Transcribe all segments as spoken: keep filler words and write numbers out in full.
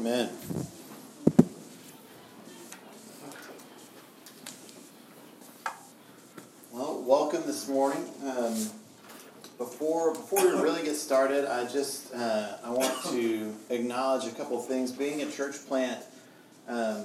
Amen. Well, welcome this morning. Um, before before we really get started, I just uh, I want to acknowledge a couple of things. Being a church plant um,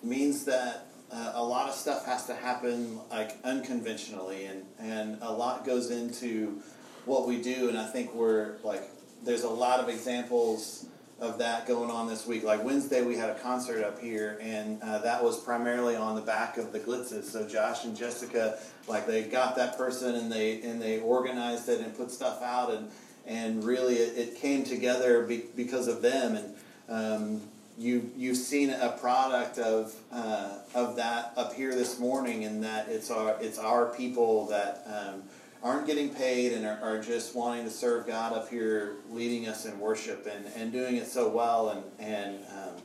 means that uh, a lot of stuff has to happen like unconventionally, and and a lot goes into what we do. And I think we're like there's a lot of examples of that going on this week. Like Wednesday, we had a concert up here, and uh, that was primarily on the back of the Glitzes. So Josh and Jessica, like they got that person and they and they organized it and put stuff out, and and really it, it came together be, because of them. And um, you you've seen a product of uh, of that up here this morning, and that it's our it's our people that Um, aren't getting paid and are, are just wanting to serve God up here, leading us in worship and, and doing it so well. And, and um,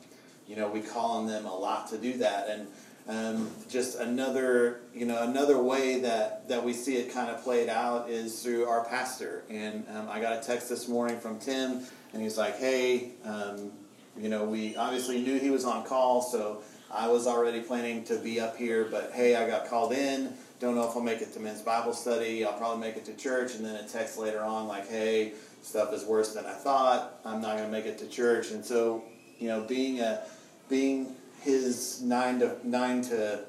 you know, we call on them a lot to do that. And um, just another, you know, another way that, that we see it kind of played out is through our pastor. And um, I got a text this morning from Tim, and he's like, hey, um, you know, we obviously knew he was on call, so I was already planning to be up here, but hey, I got called in. Don't know if I'll make it to men's Bible study. I'll probably make it to church. And then a text later on like, hey, stuff is worse than I thought. I'm not going to make it to church. And so, you know, being a being his nine to nine to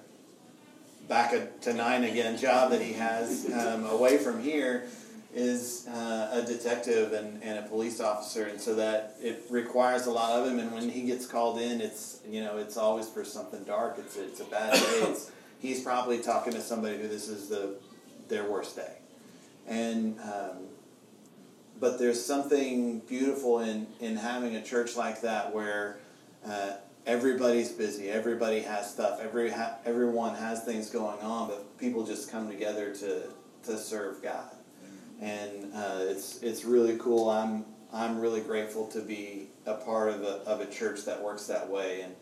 back a, to nine again job that he has um, away from here is uh, a detective and, and a police officer. And so that it requires a lot of him. And when he gets called in, it's, you know, it's always for something dark. It's, it's a bad day. It's, he's probably talking to somebody who this is the their worst day. And um, but there's something beautiful in, in having a church like that where uh, everybody's busy, everybody has stuff, every ha- everyone has things going on, but people just come together to to serve God. And uh, it's it's really cool. I'm I'm really grateful to be a part of a of a church that works that way. And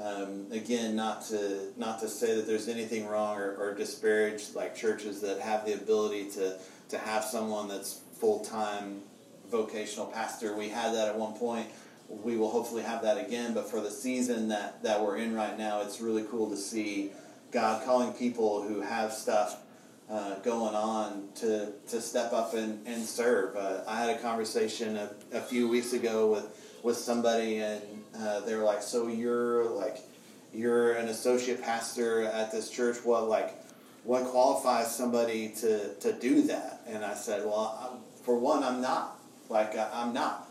Um, again, not to not to say that there's anything wrong or, or disparage like churches that have the ability to, to have someone that's full-time vocational pastor. We had that at one point. We will hopefully have that again. But for the season that, that we're in right now, it's really cool to see God calling people who have stuff uh, going on to, to step up and, and serve. Uh, I had a conversation a, a few weeks ago with with somebody, and uh, they were like, so you're like, you're an associate pastor at this church. What like, what qualifies somebody to, to do that? And I said, well, I'm, for one, I'm not like, I, I'm not,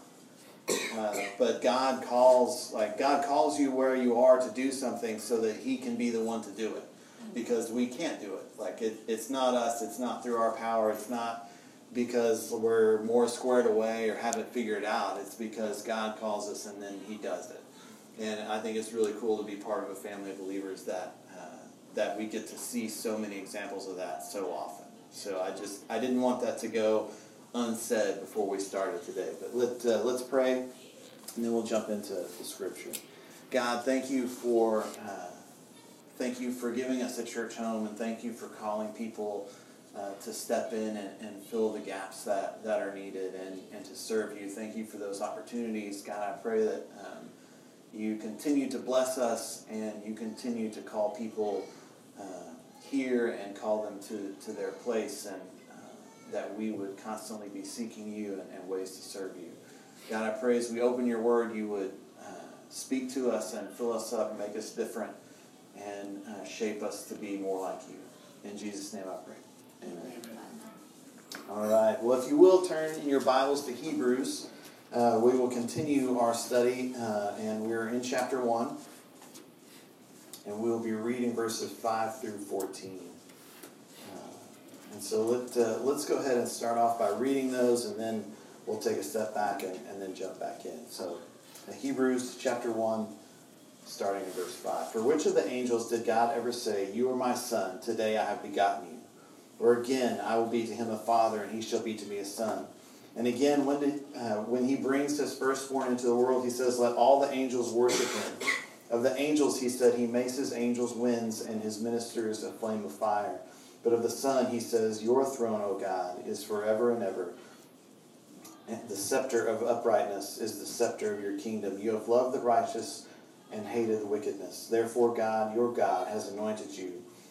uh, but God calls, like God calls you where you are to do something so that he can be the one to do it, because we can't do it. Like it, it's not us. It's not through our power. It's not because we're more squared away or have it figured out. It's because God calls us and then he does it. And I think it's really cool to be part of a family of believers that uh, that we get to see so many examples of that so often. So I just, I didn't want that to go unsaid before we started today. But let, uh, let's pray, and then we'll jump into the scripture. God, thank you for, uh, thank you for giving us a church home, and thank you for calling people Uh, to step in and, and fill the gaps that, that are needed and, and to serve you. Thank you for those opportunities. God, I pray that um, you continue to bless us and you continue to call people uh, here and call them to, to their place, and uh, that we would constantly be seeking you and, and ways to serve you. God, I pray as we open your word, you would uh, speak to us and fill us up, make us different, and uh, shape us to be more like you. In Jesus' name I pray. Amen. All right. Well, if you will turn in your Bibles to Hebrews, uh, we will continue our study, uh, and we're in chapter one, and we'll be reading verses five through fourteen. Uh, and so let, uh, let's go ahead and start off by reading those, and then we'll take a step back and, and then jump back in. So uh, Hebrews chapter one, starting in verse five. For which of the angels did God ever say, "You are my son, today I have begotten you"? Or again, I will be to him a father, and he shall be to me a son. And again, when did, uh, when he brings his firstborn into the world, he says, let all the angels worship him. Of the angels, he said, he makes his angels winds and his ministers a flame of fire. But of the Son, he says, your throne, O God, is forever and ever. The scepter of uprightness is the scepter of your kingdom. You have loved the righteous and hated the wickedness. Therefore, God, your God, has anointed you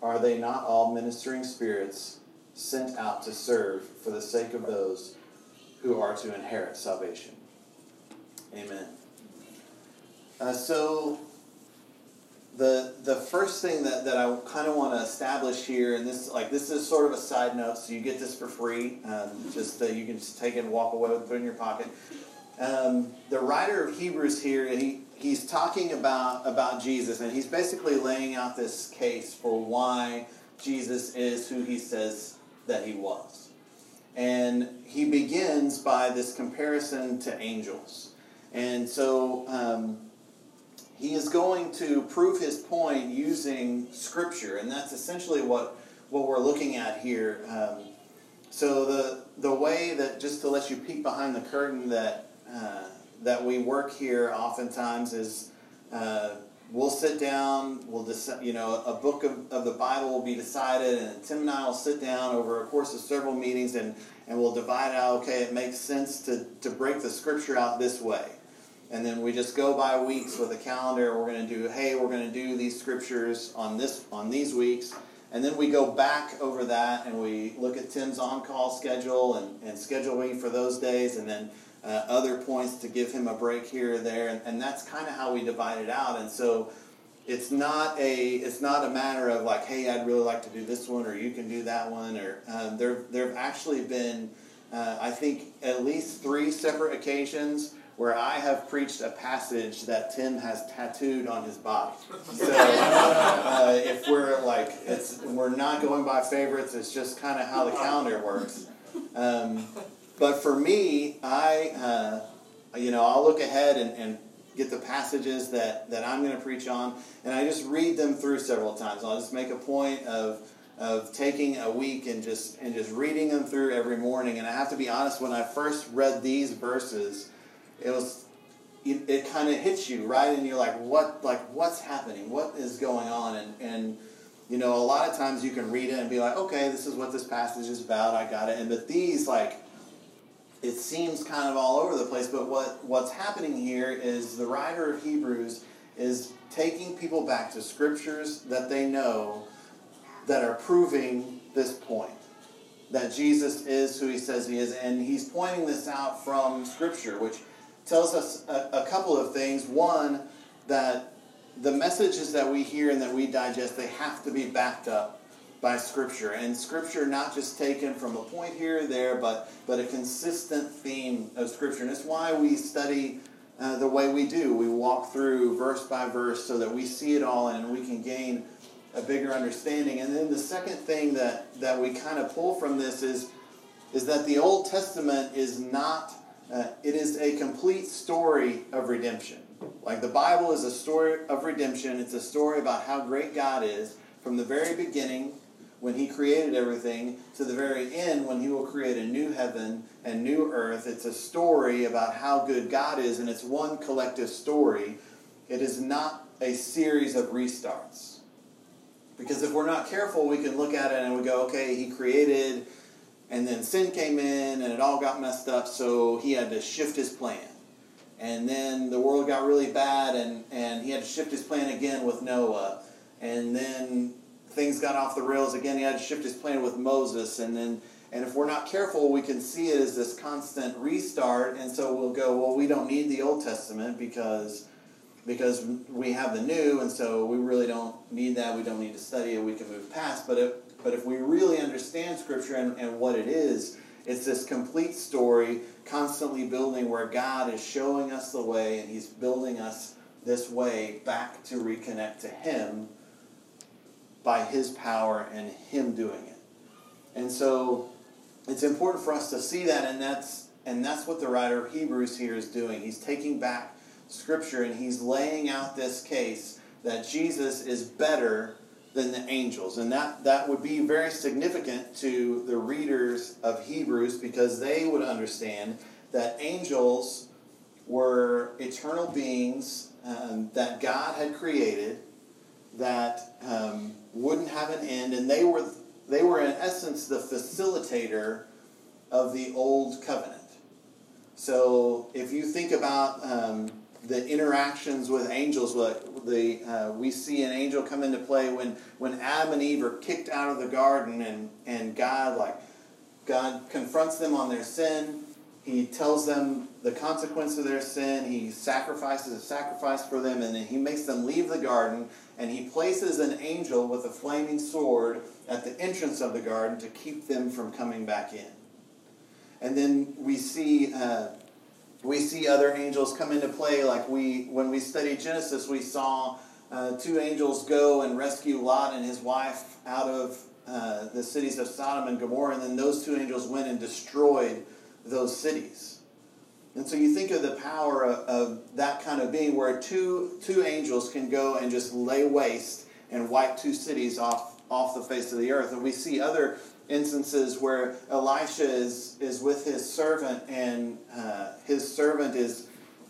are they not all ministering spirits sent out to serve for the sake of those who are to inherit salvation? Amen. Uh, so the the first thing that, that I kind of want to establish here, and this like this is sort of a side note, so you get this for free. Um, just uh, you can just take it and walk away with it, put it in your pocket. Um, the writer of Hebrews here, he he's talking about about Jesus, and he's basically laying out this case for why Jesus is who he says that he was. And he begins by this comparison to angels. And so um, he is going to prove his point using Scripture, and that's essentially what, what we're looking at here. Um, so the the way that, just to let you peek behind the curtain, that uh, that we work here oftentimes is uh, we'll sit down, we'll decide, you know, a book of, of the Bible will be decided, and Tim and I will sit down over a course of several meetings, and, and we'll divide out, okay, it makes sense to, to break the Scripture out this way. And then we just go by weeks with a calendar. We're going to do, hey, we're going to do these scriptures on this on these weeks. And then we go back over that, and we look at Tim's on-call schedule and, and scheduling for those days, and then uh, other points to give him a break here or there. And, and that's kind of how we divide it out. And so it's not a it's not a matter of like, hey, I'd really like to do this one, or you can do that one. Or um, there there have actually been, uh, I think, at least three separate occasions where I have preached a passage that Tim has tattooed on his body. So uh, if we're like, it's we're not going by favorites, it's just kind of how the calendar works. Um, but for me, I, uh, you know, I'll look ahead and, and get the passages that, that I'm going to preach on, and I just read them through several times. I'll just make a point of of taking a week and just and just reading them through every morning. And I have to be honest, when I first read these verses, It was, it, it kind of hits you, right? And you're like, what, like, what's happening? What is going on? And, and, you know, a lot of times you can read it and be like, okay, this is what this passage is about. I got it. And, but these, like, it seems kind of all over the place. But what, what's happening here is the writer of Hebrews is taking people back to scriptures that they know that are proving this point, that Jesus is who he says he is. And he's pointing this out from scripture, which tells us a, a couple of things. One, that the messages that we hear and that we digest, they have to be backed up by Scripture. And Scripture not just taken from a point here or there, but, but a consistent theme of Scripture. And it's why we study uh, the way we do. We walk through verse by verse so that we see it all and we can gain a bigger understanding. And then the second thing that, that we kind of pull from this is, is that the Old Testament is not... Uh, it is a complete story of redemption. Like, the Bible is a story of redemption. It's a story about how great God is from the very beginning when he created everything to the very end when he will create a new heaven and new earth. It's a story about how good God is, and it's one collective story. It is not a series of restarts. Because if we're not careful, we can look at it and we go, okay, he created... and then sin came in, and it all got messed up, so he had to shift his plan. And then the world got really bad, and, and he had to shift his plan again with Noah. And then things got off the rails again. He had to shift his plan with Moses. And then, and if we're not careful, we can see it as this constant restart. And so we'll go, well, we don't need the Old Testament because, because we have the New, and so we really don't need that. We don't need to study it. We can move past. But it... But if we really understand Scripture and, and what it is, it's this complete story, constantly building where God is showing us the way, and he's building us this way back to reconnect to him by his power and him doing it. And so it's important for us to see that, and that's And that's what the writer of Hebrews here is doing. He's taking back Scripture and he's laying out this case that Jesus is better than the angels. And that, that would be very significant to the readers of Hebrews because they would understand that angels were eternal beings um, that God had created that um, wouldn't have an end. And they were, they were in essence the facilitator of the old covenant. So if you think about um, the interactions with angels, like the, uh, we see an angel come into play when, when Adam and Eve are kicked out of the garden and, and God like God confronts them on their sin. He tells them the consequence of their sin. He sacrifices a sacrifice for them, and then he makes them leave the garden, and he places an angel with a flaming sword at the entrance of the garden to keep them from coming back in. And then we see uh, we see other angels come into play. Like we when we studied Genesis, we saw uh, two angels go and rescue Lot and his wife out of uh, the cities of Sodom and Gomorrah. And then those two angels went and destroyed those cities. And so you think of the power of, of that kind of being, where two two angels can go and just lay waste and wipe two cities off off the face of the earth. And we see other instances where Elisha is is with his servant, and uh, his servant is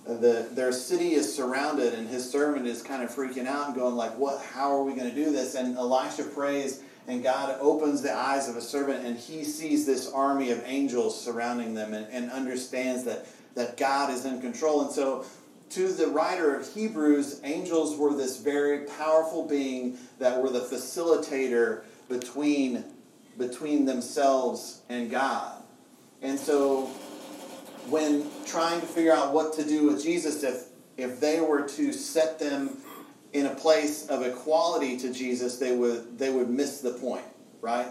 the their city is surrounded, and his servant is kind of freaking out and going like, "What? How are we going to do this?" And Elisha prays, and God opens the eyes of a servant, and he sees this army of angels surrounding them, and, and understands that that God is in control. And so, to the writer of Hebrews, angels were this very powerful being that were the facilitator between. between themselves and God. And so when trying to figure out what to do with Jesus, if if they were to set them in a place of equality to Jesus, they would they would miss the point, right?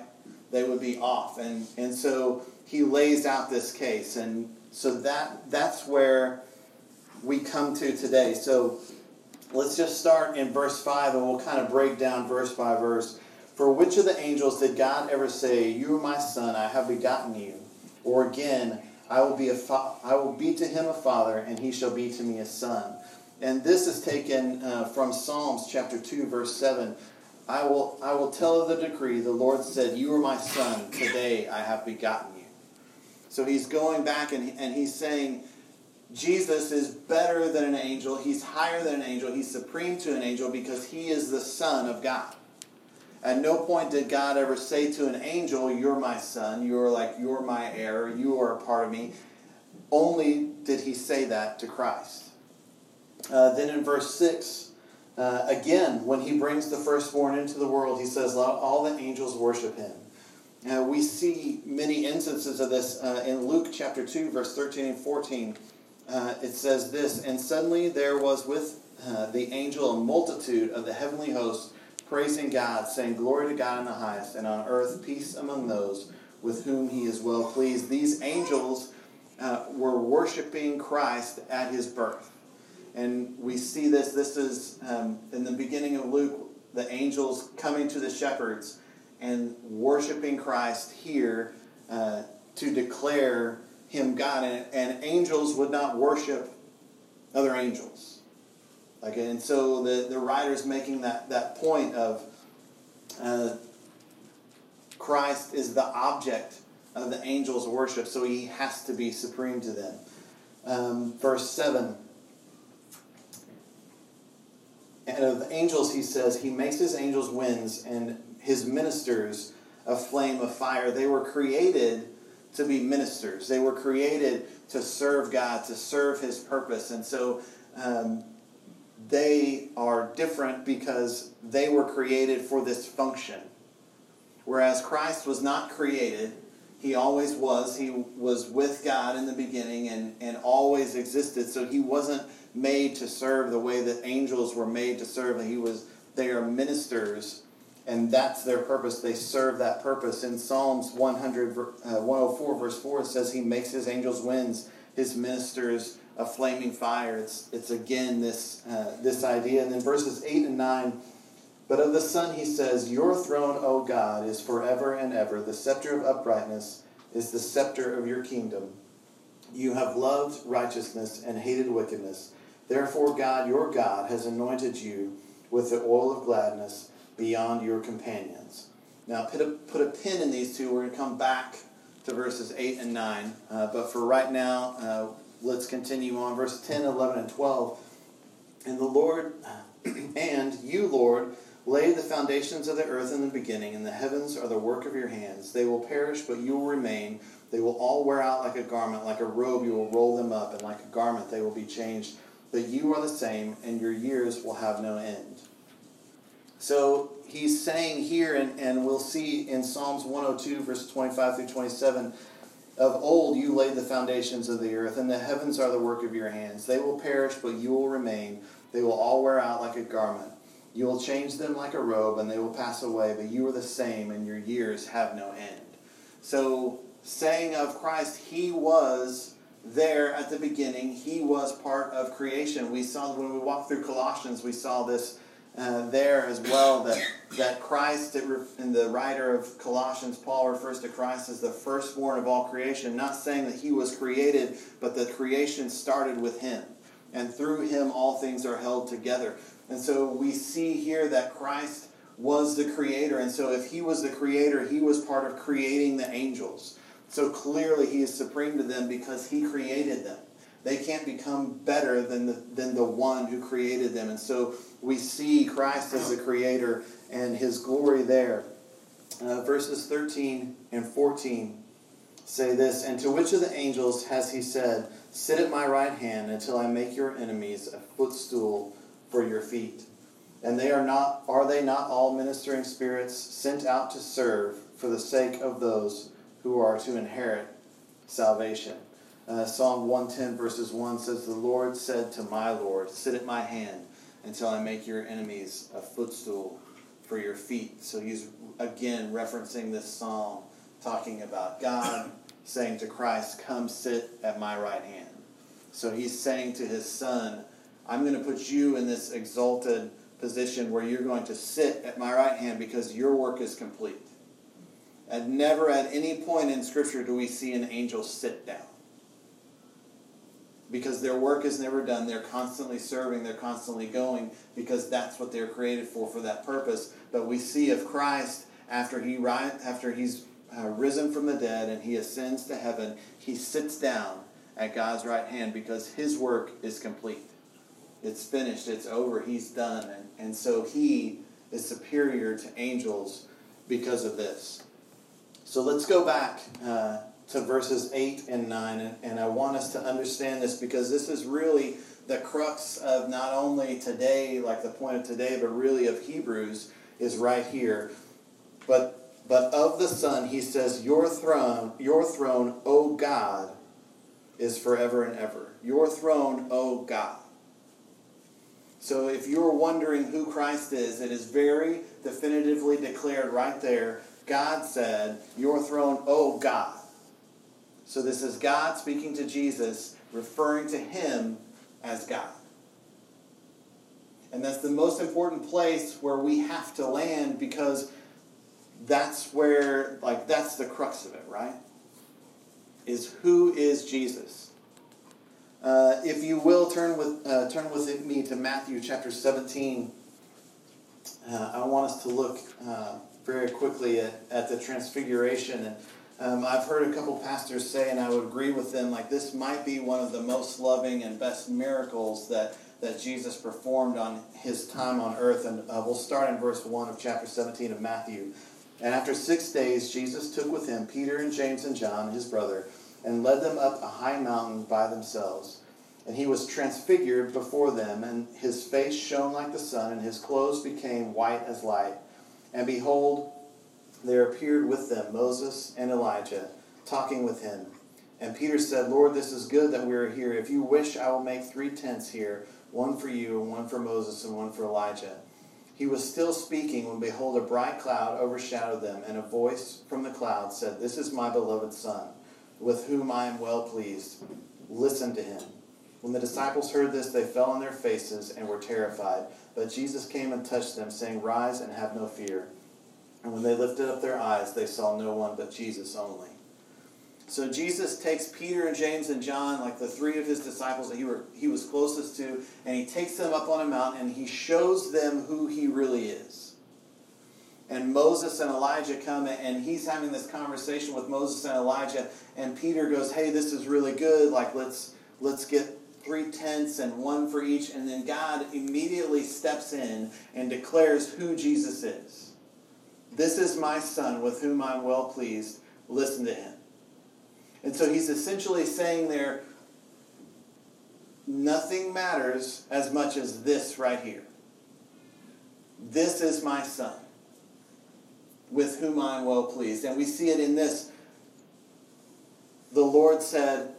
They would be off. And and so he lays out this case. And so that that's where we come to today. So let's just start in verse five, and we'll kind of break down verse by verse. For which of the angels did God ever say, "You are my son, I have begotten you"? Or again, I will be a fa- I will be to him a father, and he shall be to me a son." And this is taken uh, from Psalms chapter two, verse seven. I will I will tell of the decree. The Lord said, "You are my son, today I have begotten you." So he's going back and and he's saying, Jesus is better than an angel. He's higher than an angel. He's supreme to an angel because he is the Son of God. At no point did God ever say to an angel, "You're my son, you're like, you're my heir, you are a part of me." Only did he say that to Christ. Uh, then in verse six, uh, again, when he brings the firstborn into the world, he says, "Let all the angels worship him." Uh, we see many instances of this uh, in Luke chapter two, verse thirteen and fourteen. Uh, it says this, "And suddenly there was with uh, the angel a multitude of the heavenly hosts, praising God, saying, 'Glory to God in the highest, and on earth peace among those with whom he is well pleased.'" These angels uh, were worshiping Christ at his birth. And we see this. This is um, in the beginning of Luke, the angels coming to the shepherds and worshiping Christ here uh, to declare him God. And, and angels would not worship other angels. Like, and so the, the writer's making that, that point of uh, Christ is the object of the angels' worship, so he has to be supreme to them. Um, verse seven. "And of the angels," he says, "he makes his angels winds and his ministers a flame of fire." They were created to be ministers. They were created to serve God, to serve his purpose. And so Um, they are different because they were created for this function. Whereas Christ was not created, he always was. He was with God in the beginning and, and always existed. So he wasn't made to serve the way that angels were made to serve. He was, they are ministers, and that's their purpose. They serve that purpose. In Psalms one hundred, uh, one oh four, verse four, it says, "He makes his angels winds, his ministers a flaming fire." It's it's again this uh, this idea. And then verses eight and nine. "But of the Son," he says, "Your throne, O God, is forever and ever. The scepter of uprightness is the scepter of your kingdom. You have loved righteousness and hated wickedness. Therefore, God, your God, has anointed you with the oil of gladness beyond your companions. Now, put a, put a pin in these two. We're going to come back to verses eight and nine. Uh, but for right now, uh, let's continue on. Verse ten, eleven, and twelve. And the Lord, and you, Lord, laid the foundations of the earth in the beginning, and the heavens are the work of your hands. They will perish, but you will remain. They will all wear out like a garment. Like a robe you will roll them up, and like a garment they will be changed. But you are the same, and your years will have no end. So he's saying here, and, and we'll see in Psalms one oh two, verses twenty-five through twenty-seven, of old you laid the foundations of the earth, and the heavens are the work of your hands. They will perish, but you will remain. They will all wear out like a garment. You will change them like a robe, and they will pass away, but you are the same, and your years have no end. So, saying of Christ, he was there at the beginning. He was part of creation. We saw when we walked through Colossians, we saw this uh, there as well, that, that Christ, and the writer of Colossians, Paul, refers to Christ as the firstborn of all creation, not saying that he was created, but the creation started with him. And through him all things are held together. And so we see here that Christ was the creator. And so if he was the creator, he was part of creating the angels. So clearly he is supreme to them because he created them. They can't become better than the, than the one who created them. And so we see Christ as the creator and his glory there. Uh, verses thirteen and fourteen say this, and to which of the angels has he said, sit at my right hand until I make your enemies a footstool for your feet? And they are not are they not all ministering spirits sent out to serve for the sake of those who are to inherit salvation? Uh, Psalm one ten verses one says, the Lord said to my Lord, sit at my hand until I make your enemies a footstool for your feet. So he's again referencing this psalm, talking about God saying to Christ, come sit at my right hand. So he's saying to his son, I'm going to put you in this exalted position where you're going to sit at my right hand because your work is complete. And never at any point in Scripture do we see an angel sit down. Because their work is never done. They're constantly serving. They're constantly going because that's what they're created for, for that purpose. But we see of Christ, after he after he's risen from the dead and he ascends to heaven, he sits down at God's right hand because his work is complete. It's finished. It's over. He's done. And, and so he is superior to angels because of this. So let's go back uh, to verses eight and nine. And, and I want us to understand this because this is really the crux of not only today, like the point of today, but really of Hebrews is right here. But but of the Son, he says, your throne, your throne, O God, is forever and ever. Your throne, O God. So if you're wondering who Christ is, it is very definitively declared right there. God said, your throne, O God. So this is God speaking to Jesus, referring to him as God. And that's the most important place where we have to land because that's where, like, that's the crux of it, right? Is who is Jesus? Uh, if you will, turn with uh, turn with me to Matthew chapter seventeen. Uh, I want us to look uh, very quickly at, at the transfiguration. And um, I've heard a couple pastors say, and I would agree with them, like this might be one of the most loving and best miracles that, that Jesus performed on his time on earth. And uh, we'll start in verse one of chapter seventeen of Matthew. And after six days, Jesus took with him Peter and James and John, his brother, and led them up a high mountain by themselves. And he was transfigured before them, and his face shone like the sun, and his clothes became white as light. And behold, there appeared with them Moses and Elijah, talking with him. And Peter said, Lord, this is good that we are here. If you wish, I will make three tents here, one for you, and one for Moses, and one for Elijah. He was still speaking when, behold, a bright cloud overshadowed them, and a voice from the cloud said, this is my beloved Son, with whom I am well pleased. Listen to him. When the disciples heard this, they fell on their faces and were terrified. But Jesus came and touched them, saying, rise and have no fear. And when they lifted up their eyes, they saw no one but Jesus only. So Jesus takes Peter and James and John, like the three of his disciples that he were he was closest to, and he takes them up on a mountain and he shows them who he really is. And Moses and Elijah come, and he's having this conversation with Moses and Elijah, and Peter goes, "Hey, this is really good. Like let's let's get three tents and one for each." And then God immediately steps in and declares who Jesus is. "This is my son with whom I'm well pleased. Listen to him." And so he's essentially saying there, nothing matters as much as this right here. This is my son with whom I'm well pleased. And we see it in this. The Lord said,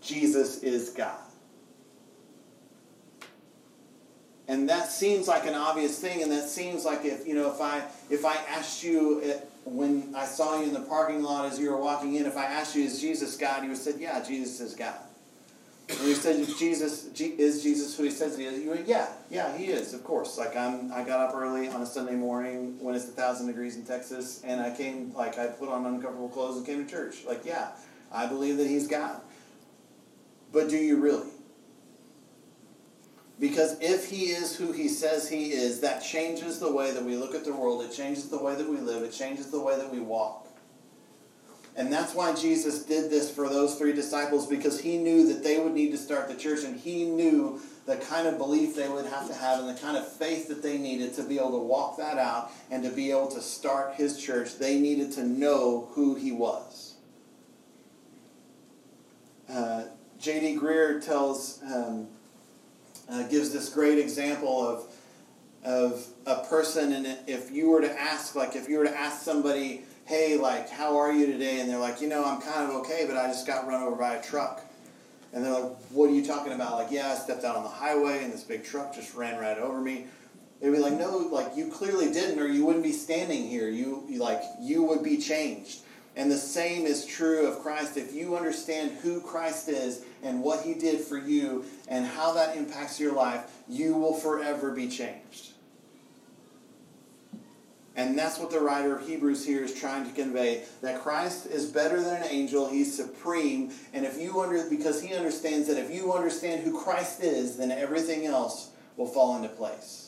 Jesus is God. And that seems like an obvious thing, and that seems like if, you know, if I if I asked you if, when I saw you in the parking lot as you were walking in, if I asked you, is Jesus God? You would have said, yeah, Jesus is God. And you said, Jesus, is Jesus who he says he is? You would, yeah, yeah, he is, of course. Like, I'm, I got up early on a Sunday morning when it's one thousand degrees in Texas, and I came, like, I put on uncomfortable clothes and came to church. Like, yeah, I believe that he's God. But do you really? Because if he is who he says he is, that changes the way that we look at the world. It changes the way that we live. It changes the way that we walk. And that's why Jesus did this for those three disciples, because he knew that they would need to start the church, and he knew the kind of belief they would have to have and the kind of faith that they needed to be able to walk that out and to be able to start his church. They needed to know who he was. Uh, J D Greer tells... Um, Uh, gives this great example of of a person, and if you were to ask, like if you were to ask somebody, hey, like, how are you today? And they're like, you know, I'm kind of okay, but I just got run over by a truck. And they're like, what are you talking about? Like, yeah, I stepped out on the highway, and this big truck just ran right over me. They'd be like, no, like, you clearly didn't, or you wouldn't be standing here. You, like, you would be changed. And the same is true of Christ. If you understand who Christ is and what he did for you and how that impacts your life, you will forever be changed. And that's what the writer of Hebrews here is trying to convey, that Christ is better than an angel. He's supreme. And if you under, because he understands that if you understand who Christ is, then everything else will fall into place.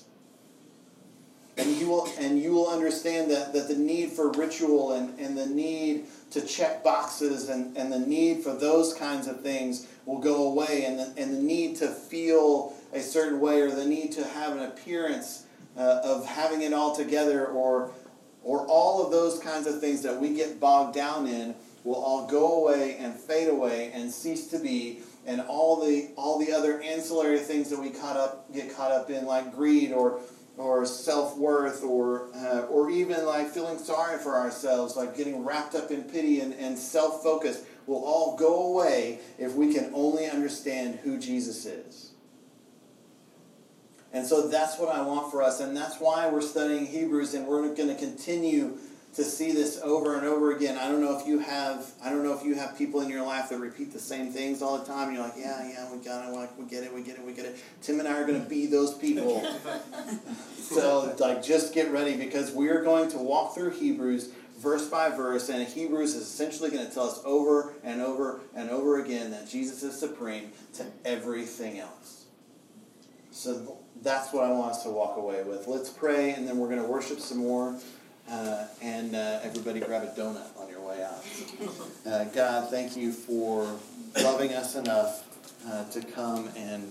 And you will and you will understand that, that the need for ritual and, and the need to check boxes and, and the need for those kinds of things will go away, and the, and the need to feel a certain way or the need to have an appearance uh, of having it all together or or all of those kinds of things that we get bogged down in will all go away and fade away and cease to be. And all the all the other ancillary things that we caught up get caught up in, like greed or or self-worth, or uh, or even like feeling sorry for ourselves, like getting wrapped up in pity and, and self-focus, will all go away if we can only understand who Jesus is. And so that's what I want for us, and that's why we're studying Hebrews, and we're going to continue to see this over and over again. I don't know if you have, I don't know if you have people in your life that repeat the same things all the time. And you're like, yeah, yeah, we got it, like we get it, we get it, we get it. Tim and I are going to be those people. So, like, just get ready, because we are going to walk through Hebrews verse by verse, and Hebrews is essentially going to tell us over and over and over again that Jesus is supreme to everything else. So that's what I want us to walk away with. Let's pray, and then we're going to worship some more. Uh, and uh, everybody grab a donut on your way out. Uh, God, thank you for loving us enough uh, to come and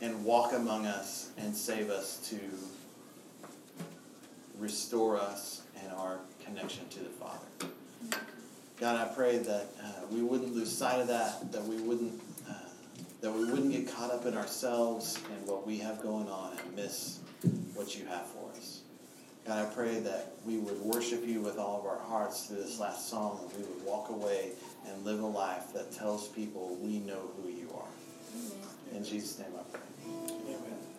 and walk among us and save us, to restore us and our connection to the Father. God, I pray that uh, we wouldn't lose sight of that, that we wouldn't uh, that we wouldn't get caught up in ourselves and what we have going on and miss what you have for us. God, I pray that we would worship you with all of our hearts through this last song, and we would walk away and live a life that tells people we know who you are. Amen. In Jesus' name I pray. Amen. Amen.